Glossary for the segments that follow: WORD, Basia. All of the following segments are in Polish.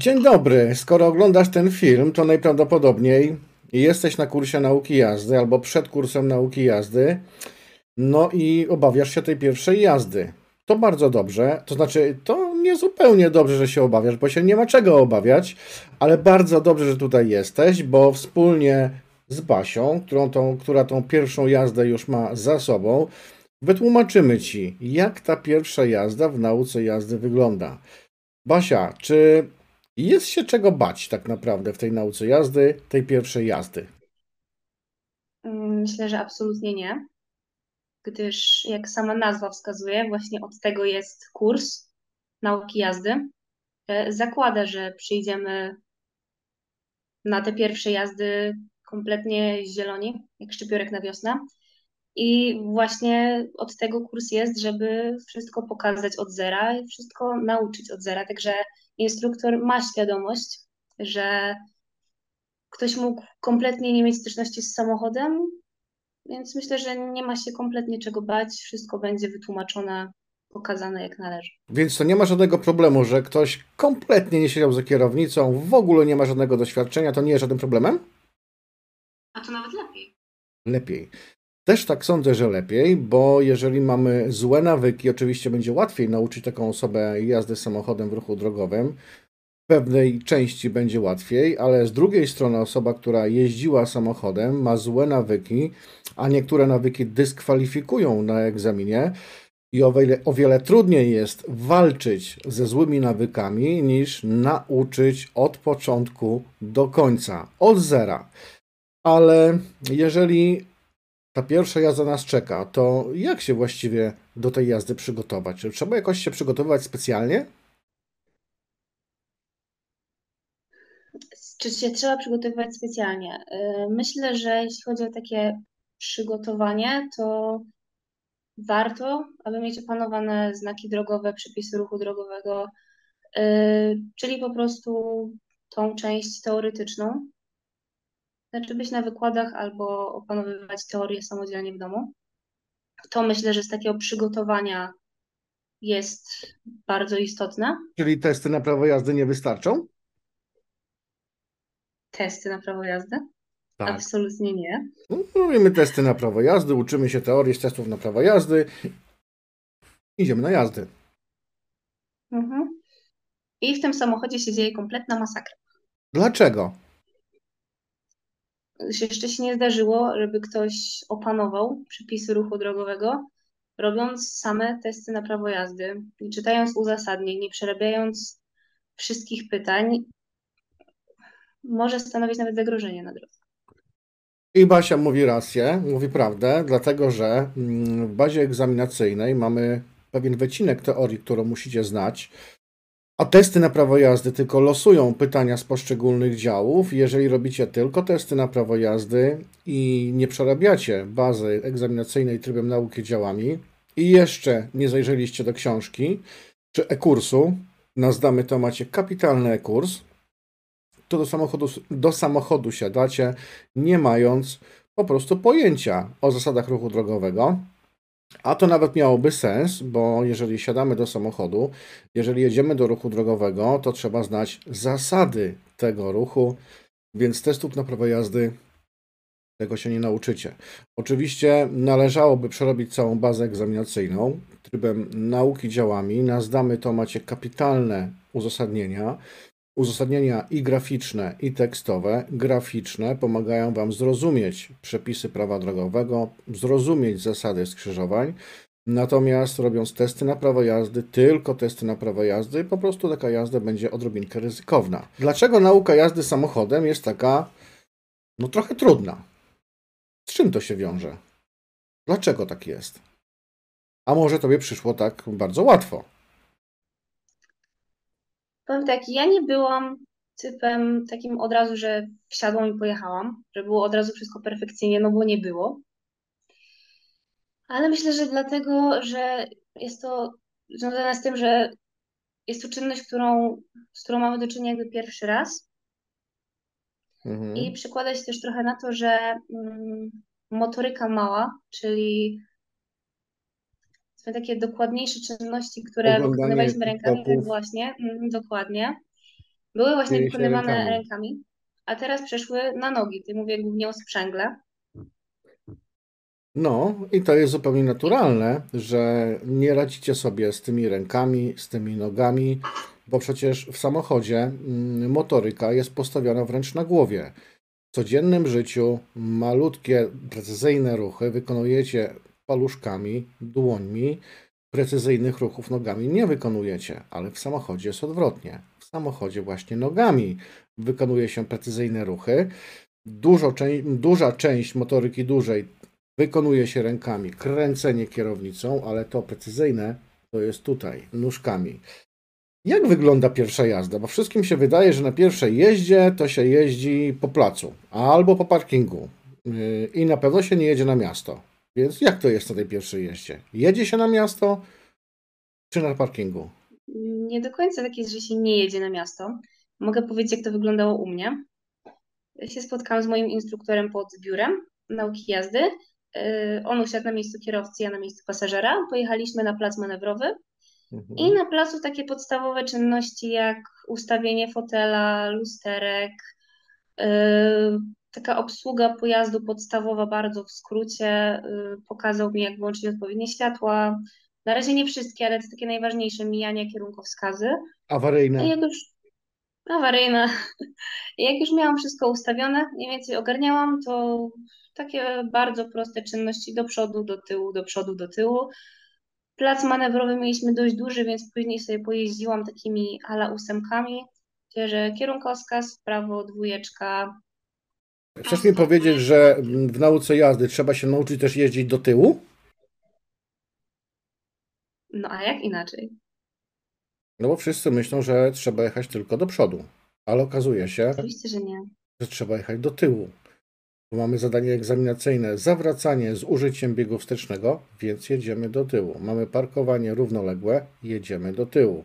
Dzień dobry. Skoro oglądasz ten film, to najprawdopodobniej jesteś na kursie nauki jazdy albo przed kursem nauki jazdy, no i obawiasz się tej pierwszej jazdy. To bardzo dobrze, to znaczy to nie zupełnie dobrze, że się obawiasz, bo się nie ma czego obawiać, ale bardzo dobrze, że tutaj jesteś, bo wspólnie z Basią, która tą pierwszą jazdę już ma za sobą, wytłumaczymy Ci, jak ta pierwsza jazda w nauce jazdy wygląda. Basia, czy jest się czego bać tak naprawdę w tej nauce jazdy, tej pierwszej jazdy? Myślę, że absolutnie nie, gdyż jak sama nazwa wskazuje, właśnie od tego jest kurs nauki jazdy. Zakłada, że przyjdziemy na te pierwsze jazdy kompletnie zieloni, jak szczypiorek na wiosnę. I właśnie od tego kurs jest, żeby wszystko pokazać od zera i wszystko nauczyć od zera. Także instruktor ma świadomość, że ktoś mógł kompletnie nie mieć styczności z samochodem, więc myślę, że nie ma się kompletnie czego bać. Wszystko będzie wytłumaczone, pokazane jak należy. Więc to nie ma żadnego problemu, że ktoś kompletnie nie siedział za kierownicą, w ogóle nie ma żadnego doświadczenia, to nie jest żadnym problemem? A to nawet lepiej. Lepiej. Też tak sądzę, że lepiej, bo jeżeli mamy złe nawyki, oczywiście będzie łatwiej nauczyć taką osobę jazdy samochodem w ruchu drogowym. W pewnej części będzie łatwiej, ale z drugiej strony osoba, która jeździła samochodem, ma złe nawyki, a niektóre nawyki dyskwalifikują na egzaminie i o wiele trudniej jest walczyć ze złymi nawykami niż nauczyć od początku do końca, od zera. Ale jeżeli ta pierwsza jazda nas czeka, to jak się właściwie do tej jazdy przygotować? Czy trzeba jakoś się przygotowywać specjalnie? Czy się trzeba przygotowywać specjalnie? Myślę, że jeśli chodzi o takie przygotowanie, to warto, aby mieć opanowane znaki drogowe, przepisy ruchu drogowego, czyli po prostu tą część teoretyczną. Znaczy być na wykładach albo opanowywać teorię samodzielnie w domu. To myślę, że z takiego przygotowania jest bardzo istotne. Czyli testy na prawo jazdy nie wystarczą? Testy na prawo jazdy? Tak. Absolutnie nie. Robimy testy na prawo jazdy, uczymy się teorii z testów na prawo jazdy. Idziemy na jazdy. Mhm. I w tym samochodzie się dzieje kompletna masakra. Dlaczego? Jeszcze się nie zdarzyło, żeby ktoś opanował przepisy ruchu drogowego, robiąc same testy na prawo jazdy, nie czytając uzasadnień, nie przerabiając wszystkich pytań, może stanowić nawet zagrożenie na drodze. I Basia mówi rację, mówi prawdę, dlatego że w bazie egzaminacyjnej mamy pewien wycinek teorii, którą musicie znać, a testy na prawo jazdy tylko losują pytania z poszczególnych działów. Jeżeli robicie tylko testy na prawo jazdy i nie przerabiacie bazy egzaminacyjnej trybem nauki działami i jeszcze nie zajrzeliście do książki czy e-kursu, na zdamy to macie kapitalny e-kurs, to do samochodu siadacie, nie mając po prostu pojęcia o zasadach ruchu drogowego. A to nawet miałoby sens, bo jeżeli siadamy do samochodu, jeżeli jedziemy do ruchu drogowego, to trzeba znać zasady tego ruchu, więc testów na prawo jazdy tego się nie nauczycie. Oczywiście należałoby przerobić całą bazę egzaminacyjną trybem nauki działami. Na zdamy to macie kapitalne uzasadnienia i graficzne, i tekstowe. Graficzne pomagają Wam zrozumieć przepisy prawa drogowego, zrozumieć zasady skrzyżowań, natomiast robiąc testy na prawo jazdy, tylko testy na prawo jazdy, po prostu taka jazda będzie odrobinkę ryzykowna. Dlaczego nauka jazdy samochodem jest taka, no trochę trudna? Z czym to się wiąże? Dlaczego tak jest? A może Tobie przyszło tak bardzo łatwo? Powiem tak, ja nie byłam typem takim od razu, że wsiadłam i pojechałam, że było od razu wszystko perfekcyjnie, no bo nie było. Ale myślę, że dlatego, że jest to związane z tym, że jest to czynność, z którą mamy do czynienia jakby pierwszy raz. Mhm. I przekłada się też trochę na to, że motoryka mała, czyli takie dokładniejsze czynności, które wykonywaliśmy rękami, tak właśnie, dokładnie. Były właśnie Czyli się wykonywane rękami. A teraz przeszły na nogi. Ty mówię głównie o sprzęgle. No i to jest zupełnie naturalne, że nie radzicie sobie z tymi rękami, z tymi nogami, bo przecież w samochodzie motoryka jest postawiona wręcz na głowie. W codziennym życiu malutkie, precyzyjne ruchy wykonujecie paluszkami, dłońmi, precyzyjnych ruchów nogami nie wykonujecie, ale w samochodzie jest odwrotnie. W samochodzie właśnie nogami wykonuje się precyzyjne ruchy. Duża część motoryki dużej wykonuje się rękami, kręcenie kierownicą, ale to precyzyjne to jest tutaj, nóżkami. Jak wygląda pierwsza jazda? Bo wszystkim się wydaje, że na pierwszej jeździe to się jeździ po placu albo po parkingu i na pewno się nie jedzie na miasto. Więc jak to jest na tej pierwszej jeździe? Jedzie się na miasto czy na parkingu? Nie do końca tak jest, że się nie jedzie na miasto. Mogę powiedzieć, jak to wyglądało u mnie. Ja się spotkałam z moim instruktorem pod biurem nauki jazdy. On usiadł na miejscu kierowcy, ja na miejscu pasażera. Pojechaliśmy na plac manewrowy. I na placu takie podstawowe czynności jak ustawienie fotela, lusterek, taka obsługa pojazdu podstawowa bardzo w skrócie. Pokazał mi, jak włączyć odpowiednie światła. Na razie nie wszystkie, ale to takie najważniejsze, mijanie, kierunkowskazy. Awaryjne. Awaryjne. Jak już miałam wszystko ustawione, mniej więcej ogarniałam, to takie bardzo proste czynności do przodu, do tyłu, do przodu, do tyłu. Plac manewrowy mieliśmy dość duży, więc później sobie pojeździłam takimi ala ósemkami, że kierunkowskaz, prawo, dwójeczka. Chcesz mi powiedzieć, że w nauce jazdy trzeba się nauczyć też jeździć do tyłu? No a jak inaczej? No bo wszyscy myślą, że trzeba jechać tylko do przodu, ale okazuje się, oczywiście, że nie, że trzeba jechać do tyłu. Bo mamy zadanie egzaminacyjne, zawracanie z użyciem biegu wstecznego, więc jedziemy do tyłu. Mamy parkowanie równoległe, jedziemy do tyłu.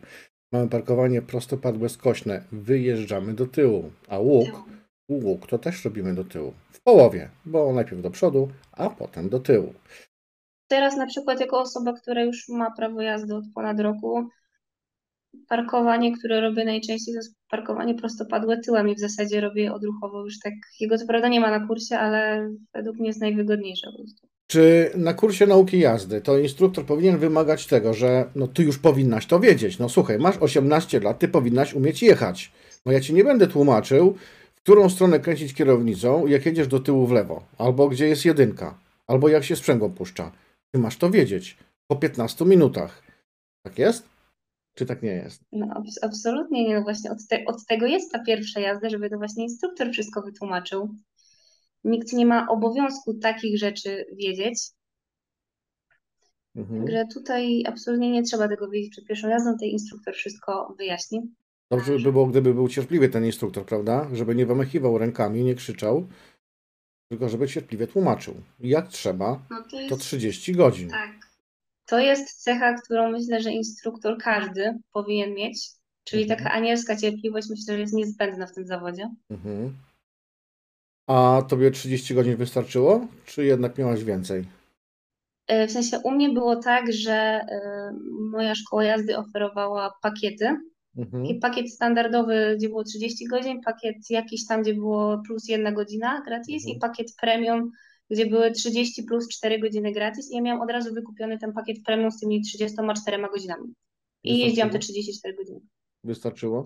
Mamy parkowanie prostopadłe skośne, wyjeżdżamy do tyłu. A łuk to też robimy do tyłu. W połowie, bo najpierw do przodu, a potem do tyłu. Teraz na przykład jako osoba, która już ma prawo jazdy od ponad roku, parkowanie, które robię najczęściej, to jest parkowanie prostopadłe tyłem i w zasadzie robię odruchowo już tak. Jego co prawda nie ma na kursie, ale według mnie jest najwygodniejsze po prostu. Czy na kursie nauki jazdy to instruktor powinien wymagać tego, że no ty już powinnaś to wiedzieć. No słuchaj, masz 18 lat, ty powinnaś umieć jechać. No ja ci nie będę tłumaczył, w którą stronę kręcić kierownicą, jak jedziesz do tyłu w lewo, albo gdzie jest jedynka, albo jak się sprzęgło puszcza. Ty masz to wiedzieć po 15 minutach. Tak jest? Czy tak nie jest? No absolutnie nie. No właśnie od tego jest ta pierwsza jazda, żeby to właśnie instruktor wszystko wytłumaczył. Nikt nie ma obowiązku takich rzeczy wiedzieć. Także tutaj absolutnie nie trzeba tego wiedzieć przed pierwszą jazdą. Ten instruktor wszystko wyjaśni. Dobrze by było, gdyby był cierpliwy ten instruktor, prawda? Żeby nie wymachiwał rękami, nie krzyczał, tylko żeby cierpliwie tłumaczył. Jak trzeba, no to 30 godzin. Tak. To jest cecha, którą myślę, że instruktor każdy powinien mieć, czyli taka anielska cierpliwość, myślę, że jest niezbędna w tym zawodzie. A tobie 30 godzin wystarczyło, czy jednak miałaś więcej? W sensie u mnie było tak, że moja szkoła jazdy oferowała pakiety. I pakiet standardowy, gdzie było 30 godzin, pakiet jakiś tam, gdzie było plus 1 godzina gratis i pakiet premium, gdzie były 30 plus 4 godziny gratis i ja miałam od razu wykupiony ten pakiet premium z tymi 34 godzinami. I jeździłam te 34 godziny. Wystarczyło?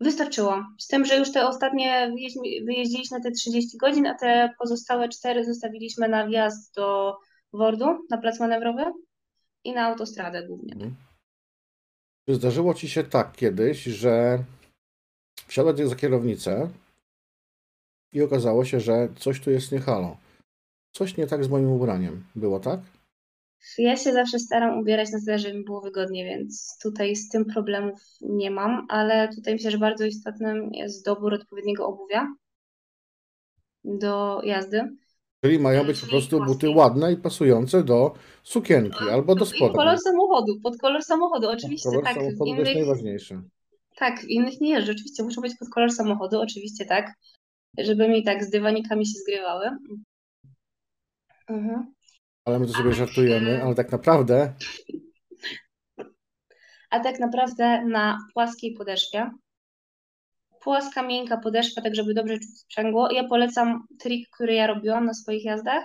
Wystarczyło. Z tym, że już te ostatnie wyjeździliśmy te 30 godzin, a te pozostałe 4 zostawiliśmy na wjazd do WORD-u, na plac manewrowy i na autostradę głównie. Czy zdarzyło ci się tak kiedyś, że wsiadać za kierownicę i okazało się, że coś tu jest nie halo. Coś nie tak z moim ubraniem. Było tak? Ja się zawsze staram ubierać na tyle, żeby mi było wygodnie, więc tutaj z tym problemów nie mam, ale tutaj myślę, że bardzo istotnym jest dobór odpowiedniego obuwia do jazdy. Czyli mają być po prostu buty ładne i pasujące do sukienki albo do spodu. Pod kolor samochodu, oczywiście tak. Kolor samochodu jest najważniejszy. Tak, innych nie jeżdżę, oczywiście muszą być pod kolor samochodu, oczywiście tak. Żeby mi tak z dywanikami się zgrywały. Ale my to sobie żartujemy, ale tak naprawdę... A tak naprawdę na płaskiej podeszwie płaska, miękka podeszwa, tak żeby dobrze czuć sprzęgło. Ja polecam trik, który ja robiłam na swoich jazdach,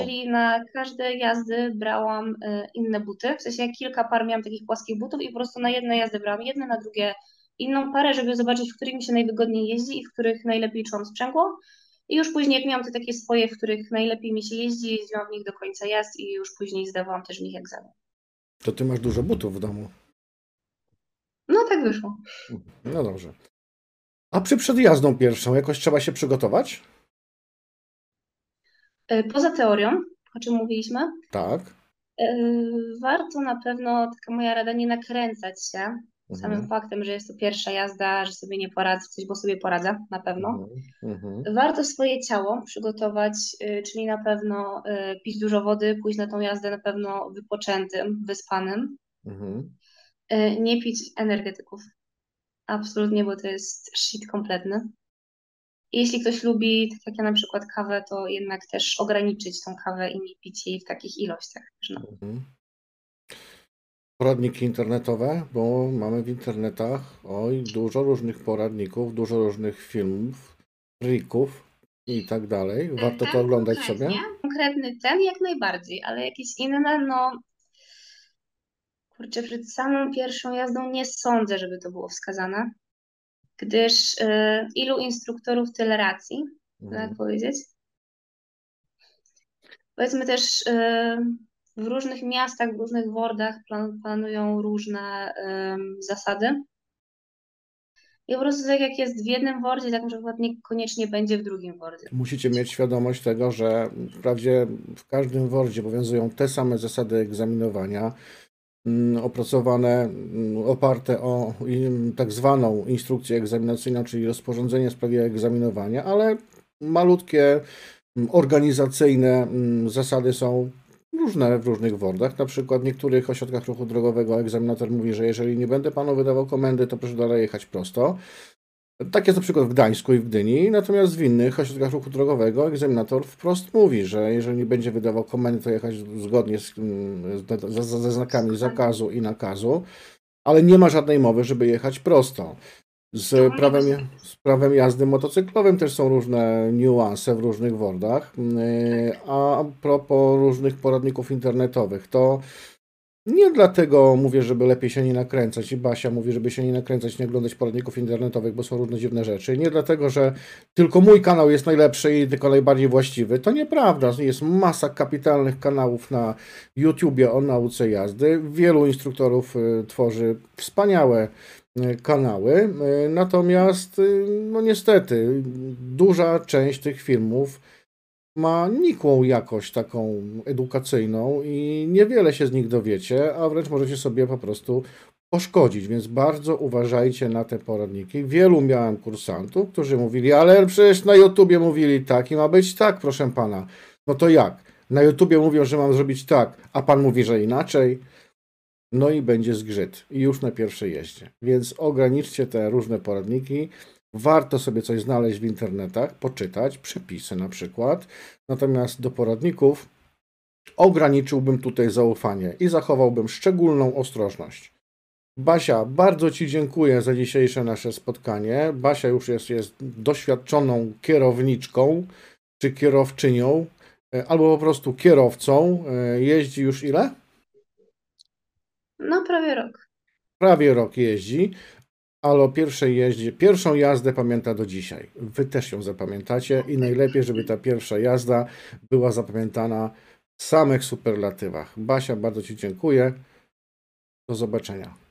czyli na każde jazdy brałam inne buty, w sensie ja kilka par miałam takich płaskich butów i po prostu na jedne jazdy brałam jedne, na drugie inną parę, żeby zobaczyć, w których mi się najwygodniej jeździ i w których najlepiej czułam sprzęgło. I już później, jak miałam te takie swoje, w których najlepiej mi się jeździ, jeździłam w nich do końca jazd i już później zdawałam też w nich egzamin. To ty masz dużo butów w domu. No tak wyszło. No dobrze. A przed jazdą pierwszą jakoś trzeba się przygotować? Poza teorią, o czym mówiliśmy. Tak. Warto na pewno, taka moja rada, nie nakręcać się samym faktem, że jest to pierwsza jazda, że sobie nie poradzę coś, bo sobie poradzę na pewno. Warto swoje ciało przygotować, czyli na pewno pić dużo wody, pójść na tą jazdę na pewno wypoczętym, wyspanym. Nie pić energetyków. Absolutnie, bo to jest shit kompletny. Jeśli ktoś lubi, tak jak ja na przykład kawę, to jednak też ograniczyć tą kawę i nie pić jej w takich ilościach. No. Poradniki internetowe, bo mamy w internetach dużo różnych poradników, dużo różnych filmów, trików i tak dalej. Warto to oglądać sobie? Konkretny ten jak najbardziej, ale jakieś inne, no... Kurczę, przed samą pierwszą jazdą nie sądzę, żeby to było wskazane, gdyż ilu instruktorów, tyle racji, tak powiedzieć. Powiedzmy też w różnych miastach, w różnych WORDach planują różne zasady. I po prostu tak jak jest w jednym WORDzie, tak na przykład niekoniecznie będzie w drugim WORDzie. Musicie mieć świadomość tego, że wprawdzie w każdym WORDzie obowiązują te same zasady egzaminowania, opracowane, oparte o tak zwaną instrukcję egzaminacyjną, czyli rozporządzenie w sprawie egzaminowania, ale malutkie organizacyjne zasady są różne w różnych WORDach. Na przykład w niektórych ośrodkach ruchu drogowego egzaminator mówi, że jeżeli nie będę panu wydawał komendy, to proszę dalej jechać prosto. Tak jest na przykład w Gdańsku i w Gdyni, natomiast w innych ośrodkach ruchu drogowego egzaminator wprost mówi, że jeżeli nie będzie wydawał komendy, to jechać zgodnie ze znakami zakazu i nakazu, ale nie ma żadnej mowy, żeby jechać prosto. Z prawem jazdy motocyklowym też są różne niuanse w różnych WORDach. A propos różnych poradników internetowych, to nie dlatego mówię, żeby lepiej się nie nakręcać i Basia mówi, żeby się nie nakręcać, nie oglądać poradników internetowych, bo są różne dziwne rzeczy. Nie dlatego, że tylko mój kanał jest najlepszy i tylko najbardziej właściwy. To nieprawda. Jest masa kapitalnych kanałów na YouTubie o nauce jazdy. Wielu instruktorów tworzy wspaniałe kanały, natomiast no niestety duża część tych filmów ma nikłą jakość taką edukacyjną i niewiele się z nich dowiecie, a wręcz możecie sobie po prostu poszkodzić, więc bardzo uważajcie na te poradniki. Wielu miałem kursantów, którzy mówili, ale przecież na YouTubie mówili tak i ma być tak, proszę pana. No to jak? Na YouTubie mówią, że mam zrobić tak, a pan mówi, że inaczej? No i będzie zgrzyt i już na pierwszej jeździe. Więc ograniczcie te różne poradniki. Warto sobie coś znaleźć w internetach, poczytać, przepisy na przykład. Natomiast do poradników ograniczyłbym tutaj zaufanie i zachowałbym szczególną ostrożność. Basia, bardzo Ci dziękuję za dzisiejsze nasze spotkanie. Basia już jest doświadczoną kierowniczką czy kierowczynią, albo po prostu kierowcą. Jeździ już ile? No prawie rok. Prawie rok jeździ. Ale o pierwszej jeździe, pierwszą jazdę pamięta do dzisiaj. Wy też ją zapamiętacie i najlepiej, żeby ta pierwsza jazda była zapamiętana w samych superlatywach. Basia, bardzo Ci dziękuję. Do zobaczenia.